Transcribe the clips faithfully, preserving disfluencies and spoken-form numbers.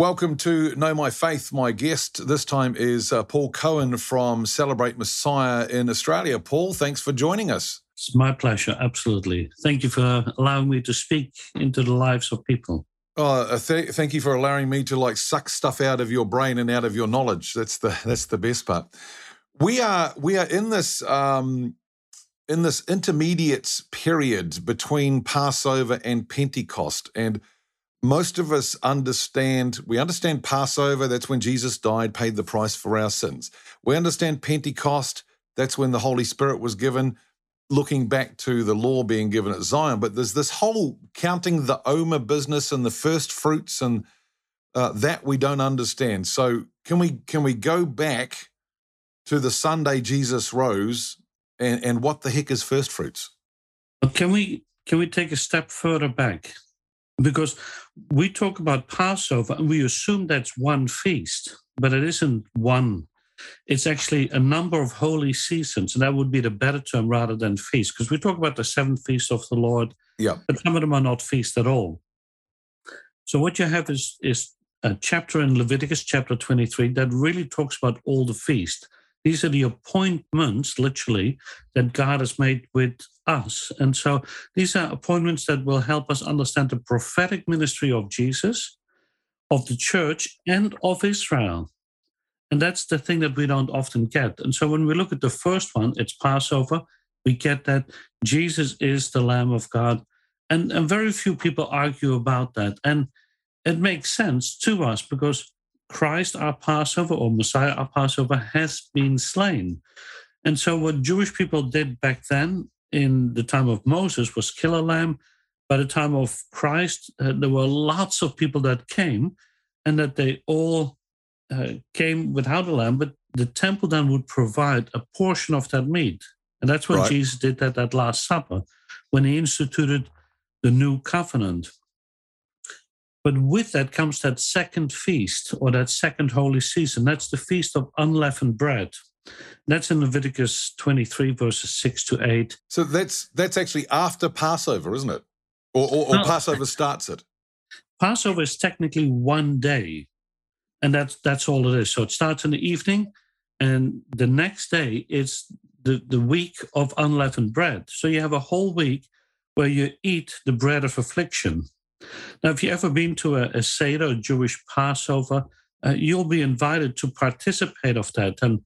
Welcome to Know My Faith. My guest this time is uh, Paul Cohen from Celebrate Messiah in Australia. Paul, thanks for joining us. It's my pleasure, absolutely. Thank you for allowing me to speak into the lives of people. Oh, th- thank you for allowing me to like suck stuff out of your brain and out of your knowledge. That's the that's the best part. We are we are in this um, in this intermediate period between Passover and Pentecost, and most of us understand, we understand Passover, that's when Jesus died, paid the price for our sins. We understand Pentecost, that's when the Holy Spirit was given, looking back to the law being given at Zion. But there's this whole counting the Omer business and the first fruits and uh, that we don't understand. So can we can we go back to the Sunday Jesus rose and, and what the heck is first fruits? Can we can we take a step further back? Because we talk about Passover and we assume that's one feast, but it isn't one. It's actually a number of holy seasons, and that would be the better term rather than feast, because we talk about the seven feasts of the Lord, yeah. But some of them are not feasts at all. So what you have is, is a chapter in Leviticus chapter twenty-three that really talks about all the feasts. These are the appointments, literally, that God has made with us. And so these are appointments that will help us understand the prophetic ministry of Jesus, of the church, and of Israel. And that's the thing that we don't often get. And so when we look at the first one, it's Passover, we get that Jesus is the Lamb of God. And, and very few people argue about that. And it makes sense to us because Christ, our Passover, or Messiah, our Passover, has been slain. And so what Jewish people did back then in the time of Moses was kill a lamb. By the time of Christ, uh, there were lots of people that came and that they all uh, came without a lamb, but the temple then would provide a portion of that meat. And that's when right. Jesus did that at Last Supper, when he instituted the new covenant. But with that comes that second feast or that second holy season. That's the Feast of Unleavened Bread. That's in Leviticus twenty-three, verses six to eight. So that's that's actually after Passover, isn't it? Or, or, or no, Passover starts it? Passover is technically one day, and that's, that's all it is. So it starts in the evening, and the next day it's the, the week of unleavened bread. So you have a whole week where you eat the bread of affliction. Now, if you've ever been to a, a Seder, a Jewish Passover, uh, you'll be invited to participate of that. And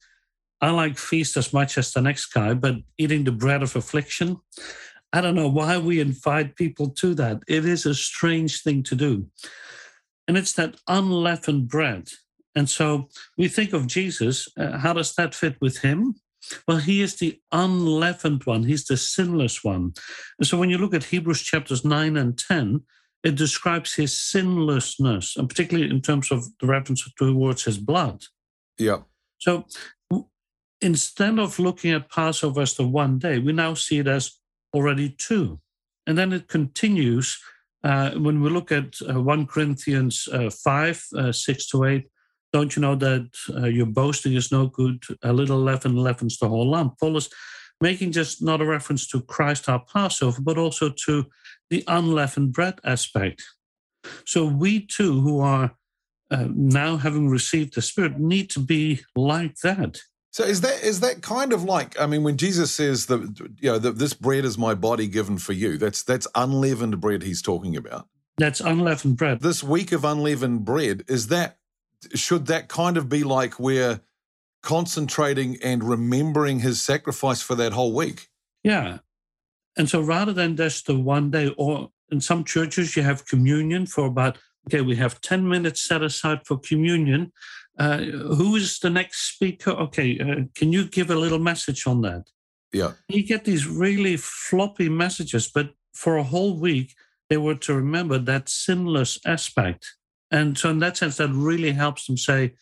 I like feast as much as the next guy, but eating the bread of affliction, I don't know why we invite people to that. It is a strange thing to do. And it's that unleavened bread. And so we think of Jesus, uh, how does that fit with him? Well, he is the unleavened one. He's the sinless one. And so when you look at Hebrews chapters nine and ten, it describes his sinlessness, and particularly in terms of the reference towards his blood. Yeah. So w- instead of looking at Passover as the one day, we now see it as already two. And then it continues uh, when we look at uh, First Corinthians uh, five, uh, six to eight, don't you know that uh, your boasting is no good, a little leaven leavens the whole lump. Paul is making just not a reference to Christ our Passover, but also to the unleavened bread aspect. So we too, who are uh, now having received the Spirit, need to be like that. So is that is that kind of like, I mean, when Jesus says, that, you know, that this bread is my body given for you, that's that's unleavened bread he's talking about. That's unleavened bread. This week of unleavened bread, is that, should that kind of be like we're concentrating and remembering his sacrifice for that whole week? Yeah. And so rather than just the one day, or in some churches you have communion for about, okay, we have ten minutes set aside for communion. Uh, who is the next speaker? Okay, uh, can you give a little message on that? Yeah. You get these really floppy messages, but for a whole week, they were to remember that sinless aspect. And so in that sense, that really helps them say,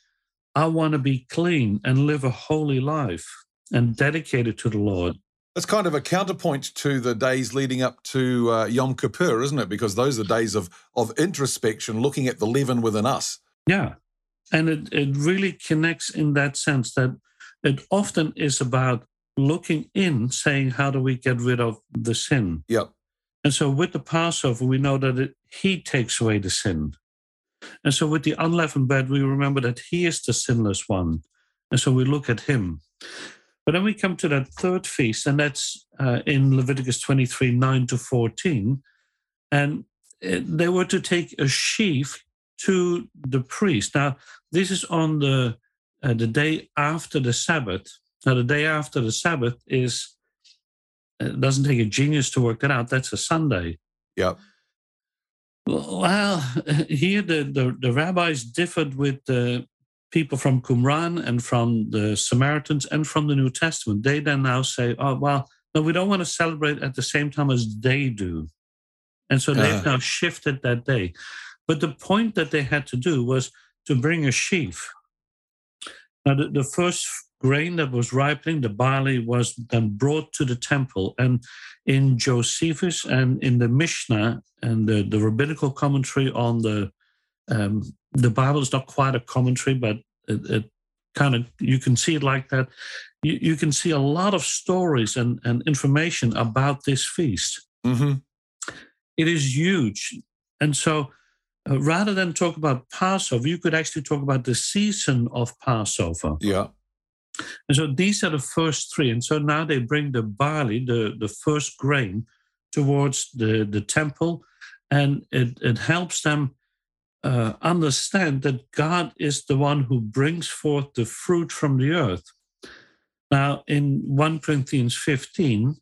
I want to be clean and live a holy life and dedicated to the Lord. That's kind of a counterpoint to the days leading up to uh, Yom Kippur, isn't it? Because those are days of of introspection, looking at the leaven within us. Yeah, and it, it really connects in that sense that it often is about looking in, saying, how do we get rid of the sin? Yep. And so with the Passover, we know that it, he takes away the sin. And so with the unleavened bread, we remember that he is the sinless one. And so we look at him. But then we come to that third feast, and that's uh, in Leviticus twenty-three, nine to fourteen. And they were to take a sheaf to the priest. Now, this is on the uh, the day after the Sabbath. Now, the day after the Sabbath is, it doesn't take a genius to work that out. That's a Sunday. Yeah. Well, here the, the, the rabbis differed with the people from Qumran and from the Samaritans and from the New Testament. They then now say, oh, well, no, we don't want to celebrate at the same time as they do. And so they've uh. now shifted that day. But the point that they had to do was to bring a sheaf. Now, the, the first grain that was ripening, the barley, was then brought to the temple. And in Josephus and in the Mishnah and the, the rabbinical commentary on the um, the Bible is not quite a commentary, but it, it kind of, you can see it like that. You, you can see a lot of stories and, and information about this feast. Mm-hmm. It is huge. And so uh, rather than talk about Passover, you could actually talk about the season of Passover. Yeah. And so these are the first three. And so now they bring the barley, the, the first grain, towards the, the temple. And it, it helps them uh, understand that God is the one who brings forth the fruit from the earth. Now, in First Corinthians fifteen,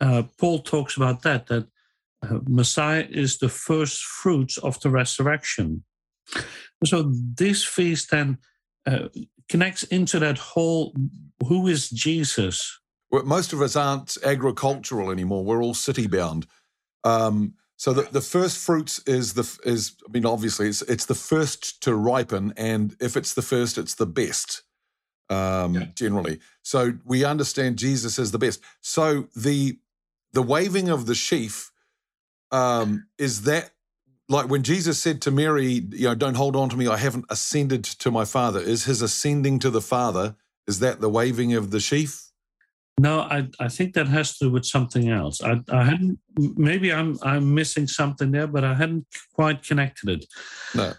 uh, Paul talks about that, that uh, Messiah is the first fruits of the resurrection. And so this feast then Uh, connects into that whole, who is Jesus? Well, most of us aren't agricultural anymore. We're all city-bound. Um, so the, the first fruits is, the is I mean, obviously, it's, it's the first to ripen, and if it's the first, it's the best, um, yeah. generally. So we understand Jesus is the best. So the the waving of the sheaf, um, is that, like when Jesus said to Mary, you know, don't hold on to me, I haven't ascended to my Father. Is his ascending to the Father, is that the waving of the sheaf? No, I, I think that has to do with something else. I, I hadn't, maybe I'm I'm missing something there, but I hadn't quite connected it. No.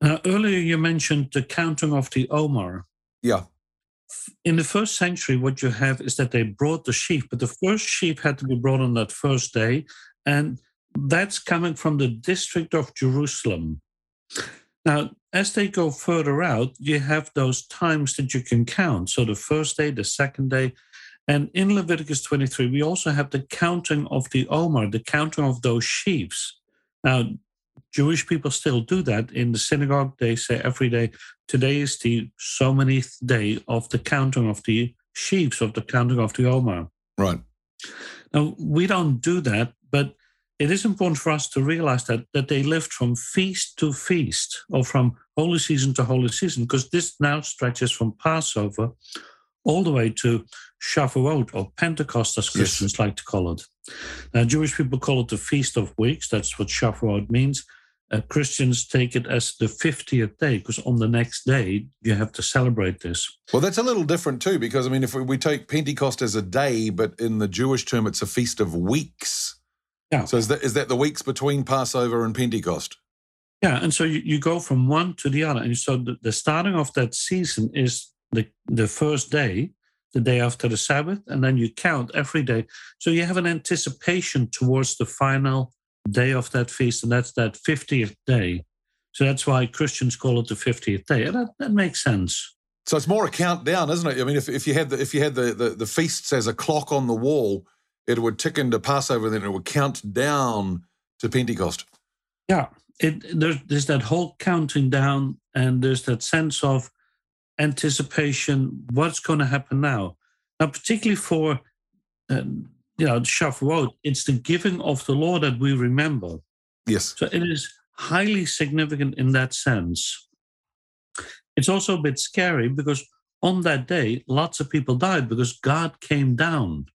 Now, earlier you mentioned the counting of the Omer. Yeah. In the first century, what you have is that they brought the sheaf, but the first sheaf had to be brought on that first day, and that's coming from the district of Jerusalem. Now, as they go further out, you have those times that you can count. So the first day, the second day. And in Leviticus twenty-three, we also have the counting of the Omer, the counting of those sheaves. Now, Jewish people still do that. In the synagogue, they say every day, today is the so many day of the counting of the sheaves, of the counting of the Omer. Right. Now, we don't do that, but it is important for us to realize that that they lived from feast to feast, or from holy season to holy season, because this now stretches from Passover all the way to Shavuot, or Pentecost, as Christians yes. like to call it. Now, Jewish people call it the Feast of Weeks. That's what Shavuot means. Uh, Christians take it as the fiftieth day, because on the next day, you have to celebrate this. Well, that's a little different too, because, I mean, if we, we take Pentecost as a day, but in the Jewish term, it's a Feast of Weeks. Yeah. So is that, is that the weeks between Passover and Pentecost? Yeah, and so you, you go from one to the other. And so the, the starting of that season is the, the first day, the day after the Sabbath, and then you count every day. So you have an anticipation towards the final day of that feast, and that's that fiftieth day. So that's why Christians call it the fiftieth day, and that, that makes sense. So it's more a countdown, isn't it? I mean, if, if you had, the, if you had the, the, the feasts as a clock on the wall, it would tick into Passover, then it would count down to Pentecost. Yeah, it, there's, there's that whole counting down, and there's that sense of anticipation, what's going to happen now. Now, particularly for um, you know, Shavuot, it's the giving of the law that we remember. Yes. So it is highly significant in that sense. It's also a bit scary, because on that day, lots of people died because God came down.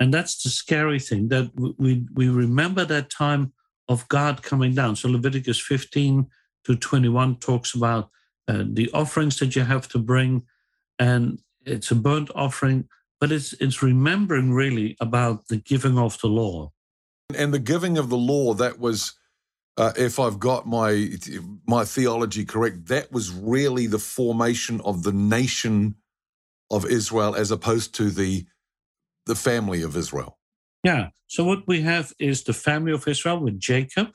And that's the scary thing, that we we remember that time of God coming down. So Leviticus fifteen to twenty-one talks about uh, the offerings that you have to bring, and it's a burnt offering, but it's it's remembering really about the giving of the law. And the giving of the law, that was uh, if I've got my my theology correct, that was really the formation of the nation of Israel as opposed to the the family of Israel. Yeah. So what we have is the family of Israel with Jacob.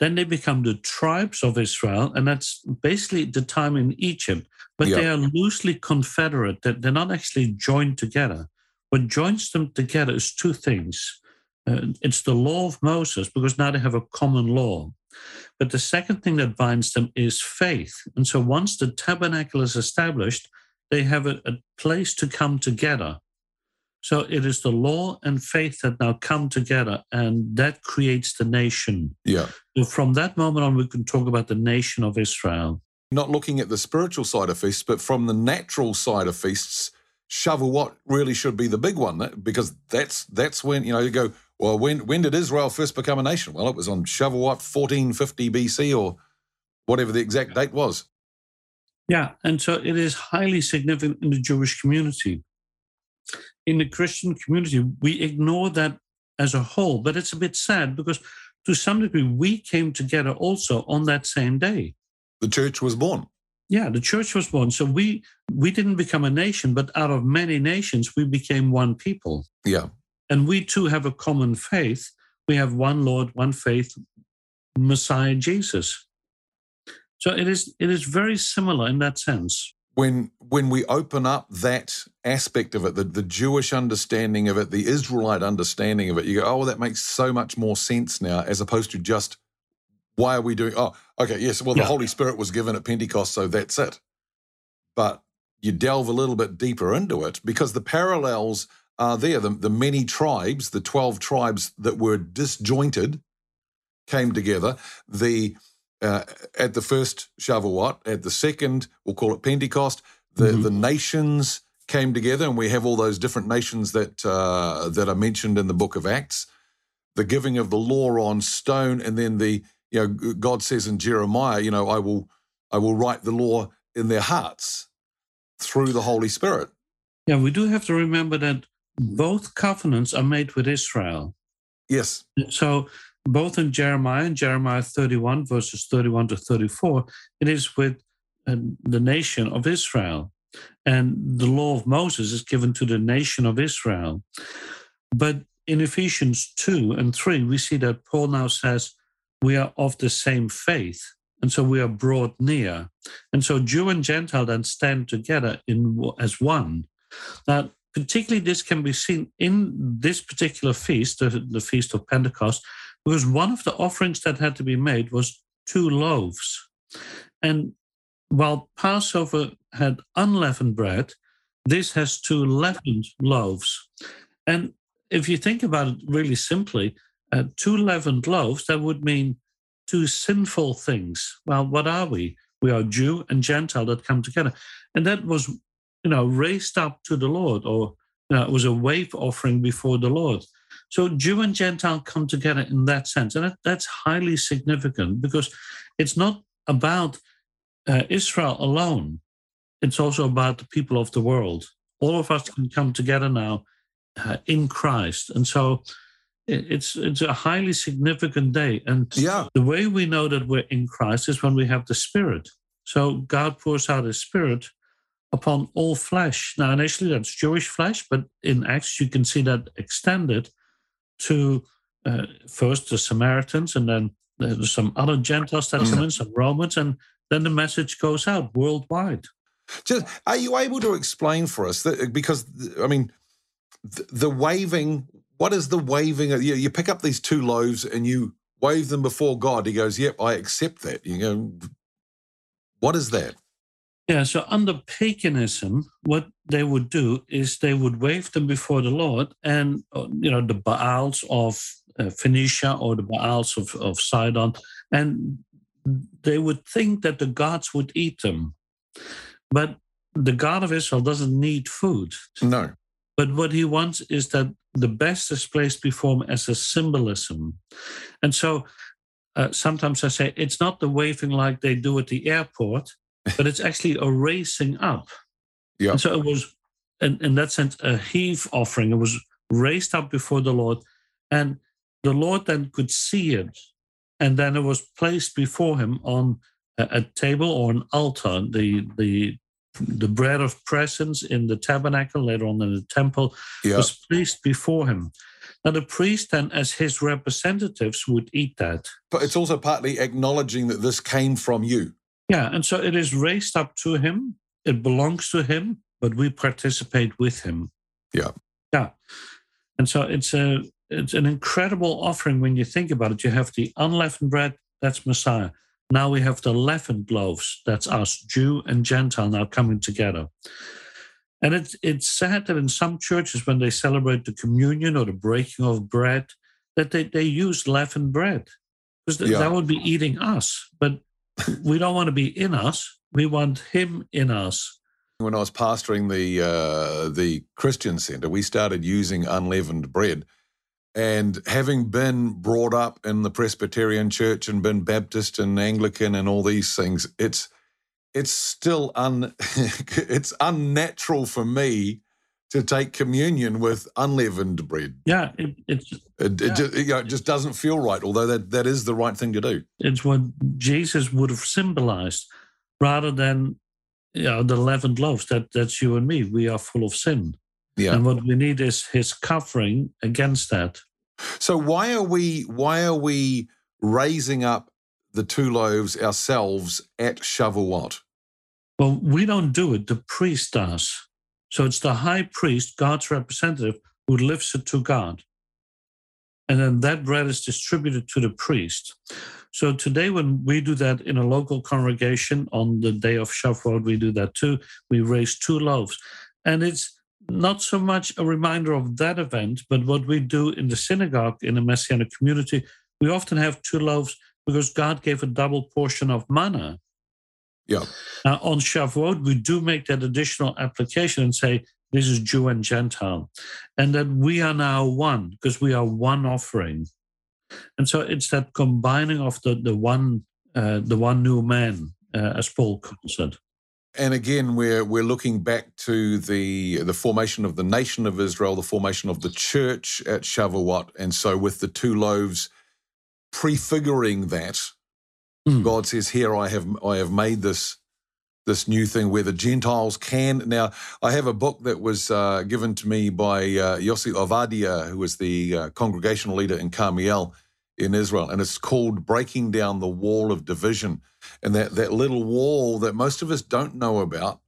Then they become the tribes of Israel, and that's basically the time in Egypt. But yep. They are loosely confederate. They're not actually joined together. What joins them together is two things. Uh, it's the law of Moses, because now they have a common law. But the second thing that binds them is faith. And so once the tabernacle is established, they have a, a place to come together. So it is the law and faith that now come together, and that creates the nation. Yeah. So from that moment on, we can talk about the nation of Israel. Not looking at the spiritual side of feasts, but from the natural side of feasts, Shavuot really should be the big one, because that's that's when, you know, you go, well, when when did Israel first become a nation? Well, it was on Shavuot fourteen fifty B C or whatever the exact date was. Yeah, and so it is highly significant in the Jewish community. In the Christian community, we ignore that as a whole, but it's a bit sad because to some degree we came together also on that same day. The church was born. Yeah, the church was born. So we we didn't become a nation, but out of many nations, we became one people. Yeah. And we too have a common faith. We have one Lord, one faith, Messiah Jesus. So it is it is very similar in that sense. When when we open up that aspect of it, the, the Jewish understanding of it, the Israelite understanding of it, you go, oh, well, that makes so much more sense now, as opposed to just, why are we doing, oh, okay, yes, well, yeah. The Holy Spirit was given at Pentecost, so that's it. But you delve a little bit deeper into it, because the parallels are there. The, the many tribes, the twelve tribes that were disjointed came together. The Uh, at the first Shavuot, at the second, we'll call it Pentecost, the, mm-hmm. the nations came together, and we have all those different nations that uh, that are mentioned in the book of Acts. The giving of the law on stone, and then the you know God says in Jeremiah, you know, I will I will write the law in their hearts through the Holy Spirit. Yeah, we do have to remember that both covenants are made with Israel. Yes. So both in Jeremiah and Jeremiah thirty-one, verses thirty-one to thirty-four, it is with uh, the nation of Israel. And the law of Moses is given to the nation of Israel. But in Ephesians two and three, we see that Paul now says, we are of the same faith, and so we are brought near. And so Jew and Gentile then stand together in as one. Now, particularly this can be seen in this particular feast, the, the Feast of Pentecost, because one of the offerings that had to be made was two loaves. And while Passover had unleavened bread, this has two leavened loaves. And if you think about it really simply, uh, two leavened loaves, that would mean two sinful things. Well, what are we? We are Jew and Gentile that come together. And that was, you know, raised up to the Lord, or you know, it was a wave offering before the Lord. So Jew and Gentile come together in that sense. And that, that's highly significant, because it's not about uh, Israel alone. It's also about the people of the world. All of us can come together now uh, in Christ. And so it, it's it's a highly significant day. And yeah. The way we know that we're in Christ is when we have the Spirit. So God pours out His Spirit upon all flesh. Now, initially, that's Jewish flesh, but in Acts, you can see that extended to uh, first the Samaritans, and then there's some other Gentiles that come in, some Romans, and then the message goes out worldwide. Just, are you able to explain for us, that, because, I mean, the, the waving, what is the waving? You, you pick up these two loaves and you wave them before God. He goes, yep, I accept that. You go, what is that? Yeah, so under paganism, what they would do is they would wave them before the Lord, and, you know, the Baals of uh, Phoenicia or the Baals of, of Sidon, and they would think that the gods would eat them. But the God of Israel doesn't need food. No. But what He wants is that the best is placed before Him as a symbolism. And so uh, sometimes I say it's not the waving like they do at the airport, but it's actually a raising up. Yeah. And so it was, in, in that sense, a heave offering. It was raised up before the Lord, and the Lord then could see it. and then it was placed before him on a, a table or an altar. The the the bread of presence in the tabernacle, later on in the temple, yeah. was placed before him. Now, the priest then, as his representatives, would eat that. But it's also partly acknowledging that this came from you. Yeah, and so it is raised up to him. It belongs to him, but we participate with him. Yeah. Yeah. And so it's a it's an incredible offering when you think about it. You have the unleavened bread, that's Messiah. Now we have the leavened loaves, that's us, Jew and Gentile, now coming together. And it's, it's sad that in some churches, when they celebrate the communion or the breaking of bread, that they, they use leavened bread. Because th- yeah. that would be eating us. But we don't want to be in us. We want him in us. When I was pastoring the uh, the Christian Center, we started using unleavened bread. And having been brought up in the Presbyterian Church and been Baptist and Anglican and all these things, it's it's still un it's unnatural for me to take communion with unleavened bread. Yeah, it, it's, it, yeah. It, just, you know, it just doesn't feel right. Although that, that is the right thing to do. It's what Jesus would have symbolized, rather than you know, the leavened loaves. That that's you and me. We are full of sin. Yeah. And what we need is his covering against that. So why are we why are we raising up the two loaves ourselves at Shavuot? Well, we don't do it. The priest does. So it's the high priest, God's representative, who lifts it to God. And then that bread is distributed to the priest. So today when we do that in a local congregation on the day of Shavuot, we do that too. We raise two loaves. And it's not so much a reminder of that event, but what we do in the synagogue, in the Messianic community, we often have two loaves because God gave a double portion of manna. Yeah. Now, on Shavuot, we do make that additional application and say, this is Jew and Gentile, and that we are now one because we are one offering. And so it's that combining of the, the, one, uh, the one new man, uh, as Paul calls it. And again, we're we're looking back to the the formation of the nation of Israel, the formation of the church at Shavuot, and so with the two loaves prefiguring that, mm. God says, "Here I have I have made this this new thing where the Gentiles can." Now, I have a book that was uh, given to me by uh, Yossi Ovadia, who was the uh, congregational leader in Karmiel in Israel, and it's called Breaking Down the Wall of Division. And that, that little wall that most of us don't know about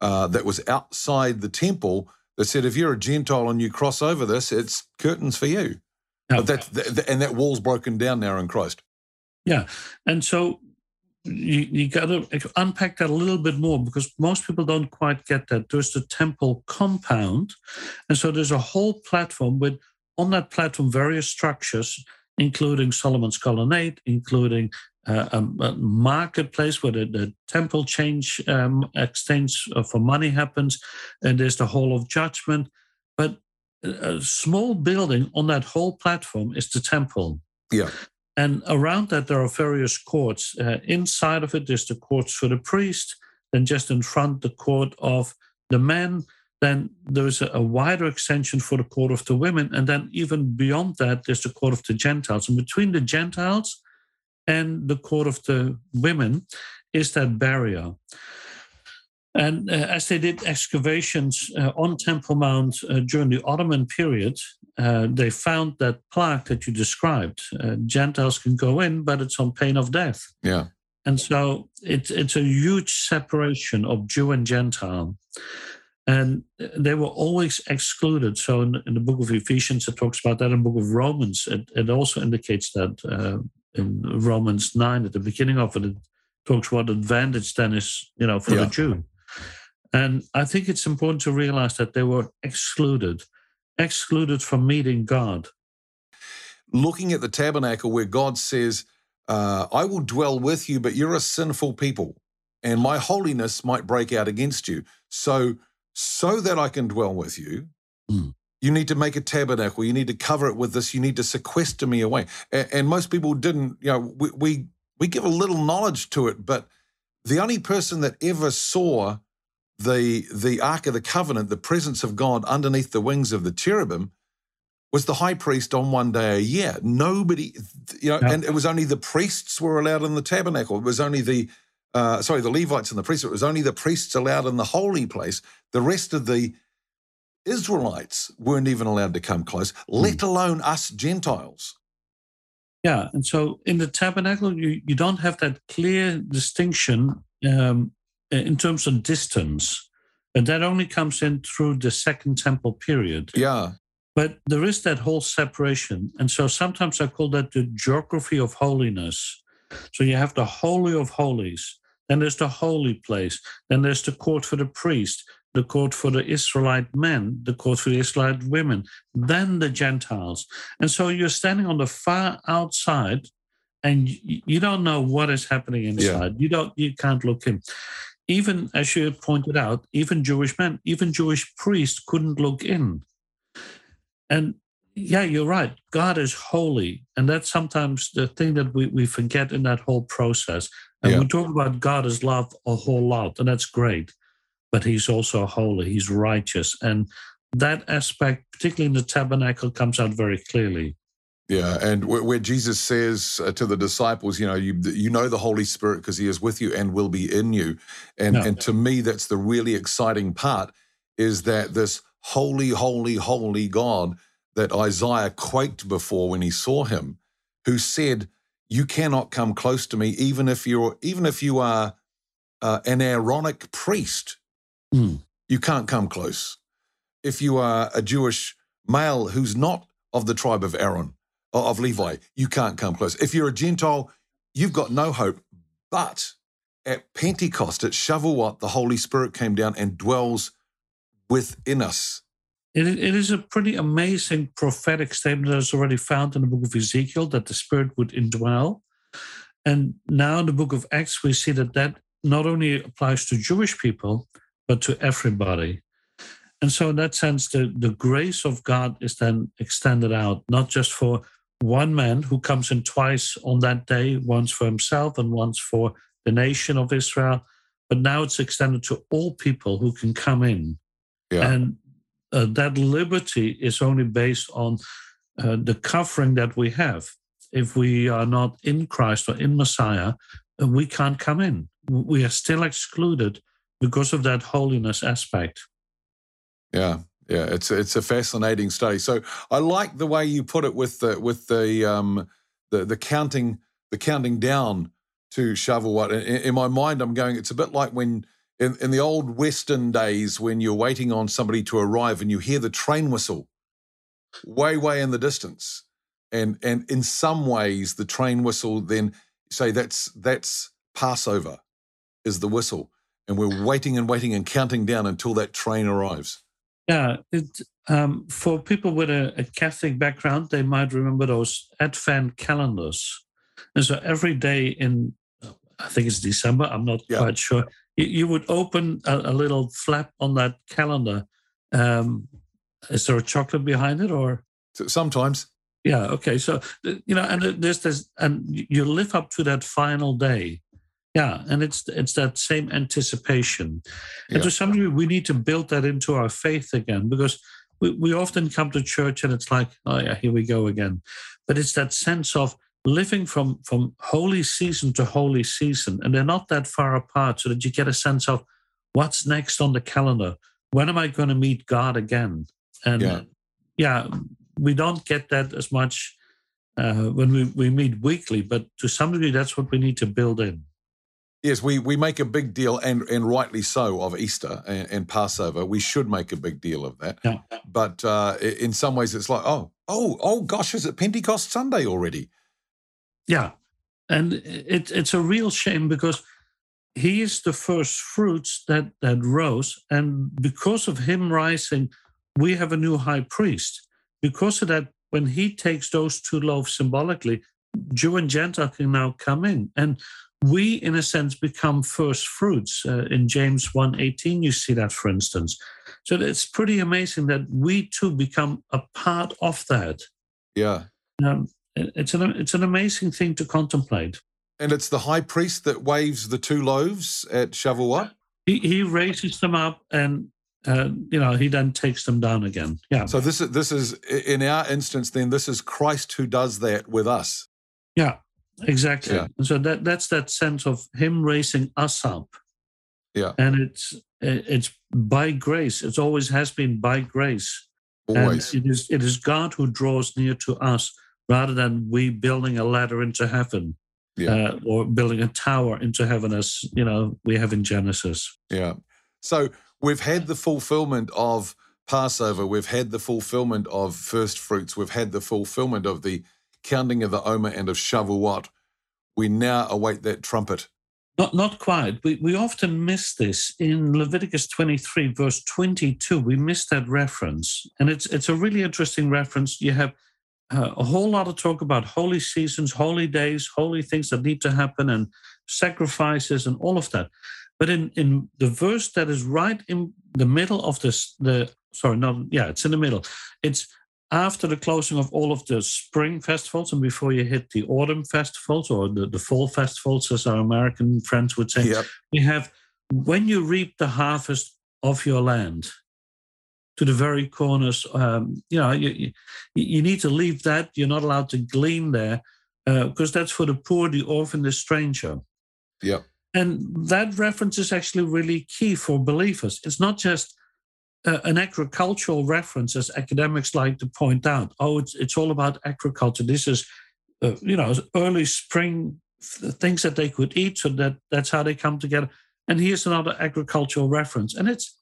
uh, that was outside the temple that said, if you're a Gentile and you cross over this, it's curtains for you. Okay. But that's, that, and that wall's broken down now in Christ. Yeah, and so you, you got to unpack that a little bit more because most people don't quite get that. There's the temple compound, and so there's a whole platform with, on that platform, various structures, including Solomon's Colonnade, including uh, a, a marketplace where the, the temple change um, exchange for money happens, and there's the Hall of Judgment. But a small building on that whole platform is the temple. Yeah. And around that, there are various courts. Uh, inside of it, there's the courts for the priest, then just in front, the court of the men. Then there's a wider extension for the court of the women. And then even beyond that, there's the court of the Gentiles. And between the Gentiles and the court of the women is that barrier. And uh, as they did excavations uh, on Temple Mount uh, during the Ottoman period, uh, they found that plaque that you described. Uh, Gentiles can go in, but it's on pain of death. Yeah. And so it's, it's a huge separation of Jew and Gentile. And they were always excluded. So in, in the book of Ephesians, it talks about that. In the book of Romans, it, it also indicates that uh, in Romans nine, at the beginning of it, it talks about advantage then is, you know, for yeah. the Jew. And I think it's important to realize that they were excluded, excluded from meeting God. Looking at the tabernacle where God says, uh, I will dwell with you, but you're a sinful people, and my holiness might break out against you. So... So that I can dwell with you, mm. you need to make a tabernacle. You need to cover it with this. You need to sequester me away. And, and most people didn't, you know, we, we we give a little knowledge to it, but the only person that ever saw the the Ark of the Covenant, the presence of God underneath the wings of the cherubim, was the high priest on one day a year. Nobody, you know, no. and it was only the priests were allowed in the tabernacle. It was only the, uh, sorry, the Levites and the priests. It was only the priests allowed in the holy place. The rest of the Israelites weren't even allowed to come close, mm. let alone us Gentiles. Yeah, and so in the tabernacle, you, you don't have that clear distinction um, in terms of distance. And that only comes in through the Second Temple period. Yeah. But there is that whole separation. And so sometimes I call that the geography of holiness. So you have the Holy of Holies. Then there's the holy place. Then there's the court for the priest, the court for the Israelite men, the court for the Israelite women, then the Gentiles. And so you're standing on the far outside and you don't know what is happening inside. Yeah. You don't, you can't look in. Even, as you pointed out, even Jewish men, even Jewish priests couldn't look in. And yeah, you're right. God is holy. And that's sometimes the thing that we, we forget in that whole process. And yeah. we talk about God as love a whole lot, and that's great. But he's also holy, he's righteous. And that aspect, particularly in the tabernacle, comes out very clearly. Yeah, and where Jesus says to the disciples, you know, you, you know the Holy Spirit because he is with you and will be in you. And, no. and to me, that's the really exciting part, is that this holy, holy, holy God that Isaiah quaked before when he saw him, who said, you cannot come close to me even if, you're, even if you are uh, an Aaronic priest. Mm. You can't come close. If you are a Jewish male who's not of the tribe of Aaron, or of Levi, you can't come close. If you're a Gentile, you've got no hope. But at Pentecost, at Shavuot, the Holy Spirit came down and dwells within us. It, it is a pretty amazing prophetic statement that is already found in the book of Ezekiel, that the Spirit would indwell. And now in the book of Acts, we see that that not only applies to Jewish people, but to everybody. And so in that sense, the, the grace of God is then extended out, not just for one man who comes in twice on that day, once for himself and once for the nation of Israel, but now it's extended to all people who can come in. Yeah. And uh, that liberty is only based on uh, the covering that we have. If we are not in Christ or in Messiah, uh, we can't come in. We are still excluded because of that holiness aspect. Yeah, yeah, it's it's a fascinating study. So I like the way you put it with the with the um, the, the counting the counting down to Shavuot. In, in my mind, I'm going, it's a bit like when in, in the old Western days when you're waiting on somebody to arrive and you hear the train whistle, way way in the distance, and and in some ways the train whistle then say that's that's Passover, is the whistle, and we're waiting and waiting and counting down until that train arrives. Yeah, it, um, for people with a, a Catholic background, they might remember those Advent calendars. And so every day in, I think it's December, I'm not yeah. quite sure, you, you would open a, a little flap on that calendar. Um, is there a chocolate behind it or? Sometimes. Yeah, okay. So, you know, and there's this, and you live up to that final day. Yeah, and it's it's that same anticipation. And yeah. to some degree, we need to build that into our faith again, because we, we often come to church and it's like, oh yeah, here we go again. But it's that sense of living from, from holy season to holy season, and they're not that far apart, so that you get a sense of what's next on the calendar. When am I going to meet God again? And yeah, yeah we don't get that as much uh, when we, we meet weekly, but to some degree, that's what we need to build in. Yes, we, we make a big deal, and, and rightly so, of Easter and, and Passover. We should make a big deal of that. Yeah. But uh, in some ways it's like, oh, oh, oh gosh, is it Pentecost Sunday already? Yeah, and it, it's a real shame because he is the first fruits that, that rose, and because of him rising, we have a new high priest. Because of that, when he takes those two loaves symbolically, Jew and Gentile can now come in. And we, in a sense, become first fruits. Uh, in James one eighteen, you see that, for instance. So it's pretty amazing that we too become a part of that. Yeah. Um, it's an it's an amazing thing to contemplate. And it's the high priest that waves the two loaves at Shavuot? He, he raises them up, and uh, you know, he then takes them down again. Yeah. So this is, this is in our instance, then this is Christ who does that with us. Yeah, exactly. Yeah. So that that's that sense of him raising us up. Yeah. And it's it's by grace. It always has been by grace. Always. And it is it is God who draws near to us rather than we building a ladder into heaven. Yeah. Uh, or building a tower into heaven, as you know we have in Genesis. Yeah. So we've had the fulfillment of Passover. We've had the fulfillment of first fruits. We've had the fulfillment of the counting of the Omer and of Shavuot. We now await that trumpet. Not not quite. We we often miss this in Leviticus twenty-three, verse twenty-two. We miss that reference, and it's it's a really interesting reference. You have. Uh, a whole lot of talk about holy seasons, holy days, holy things that need to happen, and sacrifices and all of that. But in, in the verse that is right in the middle of this, the sorry, no, yeah, it's in the middle. It's after the closing of all of the spring festivals and before you hit the autumn festivals or the, the fall festivals, as our American friends would say, yep. We have, when you reap the harvest of your land, to the very corners, um, you know, you, you you need to leave that. You're not allowed to glean there uh, because that's for the poor, the orphan, the stranger. Yeah. And that reference is actually really key for believers. It's not just uh, an agricultural reference, as academics like to point out. Oh, it's it's all about agriculture. This is, uh, you know, early spring things that they could eat, so that that's how they come together. And here's another agricultural reference, and it's.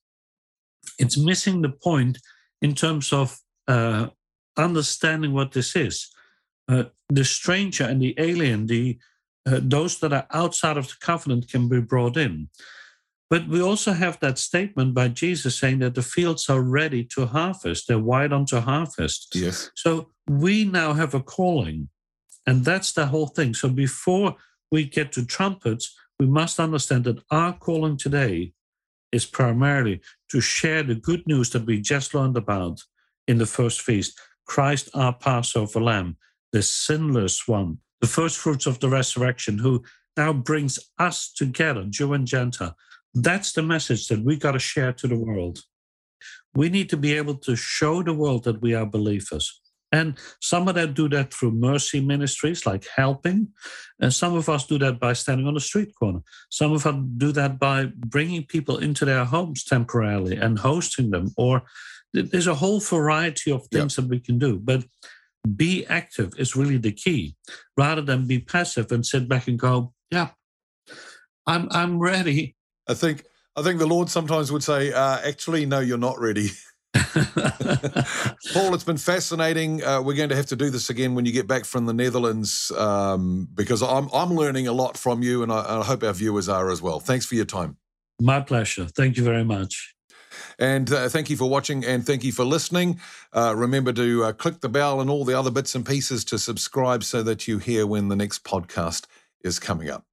It's missing the point in terms of uh, understanding what this is. Uh, the stranger and the alien, the uh, those that are outside of the covenant can be brought in. But we also have that statement by Jesus saying that the fields are ready to harvest. They're wide unto harvest. Yes. So we now have a calling, and that's the whole thing. So before we get to trumpets, we must understand that our calling today is primarily to share the good news that we just learned about in the first feast. Christ, our Passover Lamb, the sinless one, the first fruits of the resurrection, who now brings us together, Jew and Gentile. That's the message that we got to share to the world. We need to be able to show the world that we are believers. And some of that do that through mercy ministries, like helping. And some of us do that by standing on the street corner. Some of us do that by bringing people into their homes temporarily and hosting them. Or there's a whole variety of things yep. that we can do. But be active is really the key, rather than be passive and sit back and go, yeah, I'm I'm ready. I think I think the Lord sometimes would say, uh, actually, no, you're not ready. Paul, it's been fascinating. Uh, we're going to have to do this again when you get back from the Netherlands, um, because I'm I'm learning a lot from you, and I, and I hope our viewers are as well. Thanks for your time. My pleasure. Thank you very much. And uh, thank you for watching, and thank you for listening. Uh, remember to uh, click the bell and all the other bits and pieces to subscribe so that you hear when the next podcast is coming up.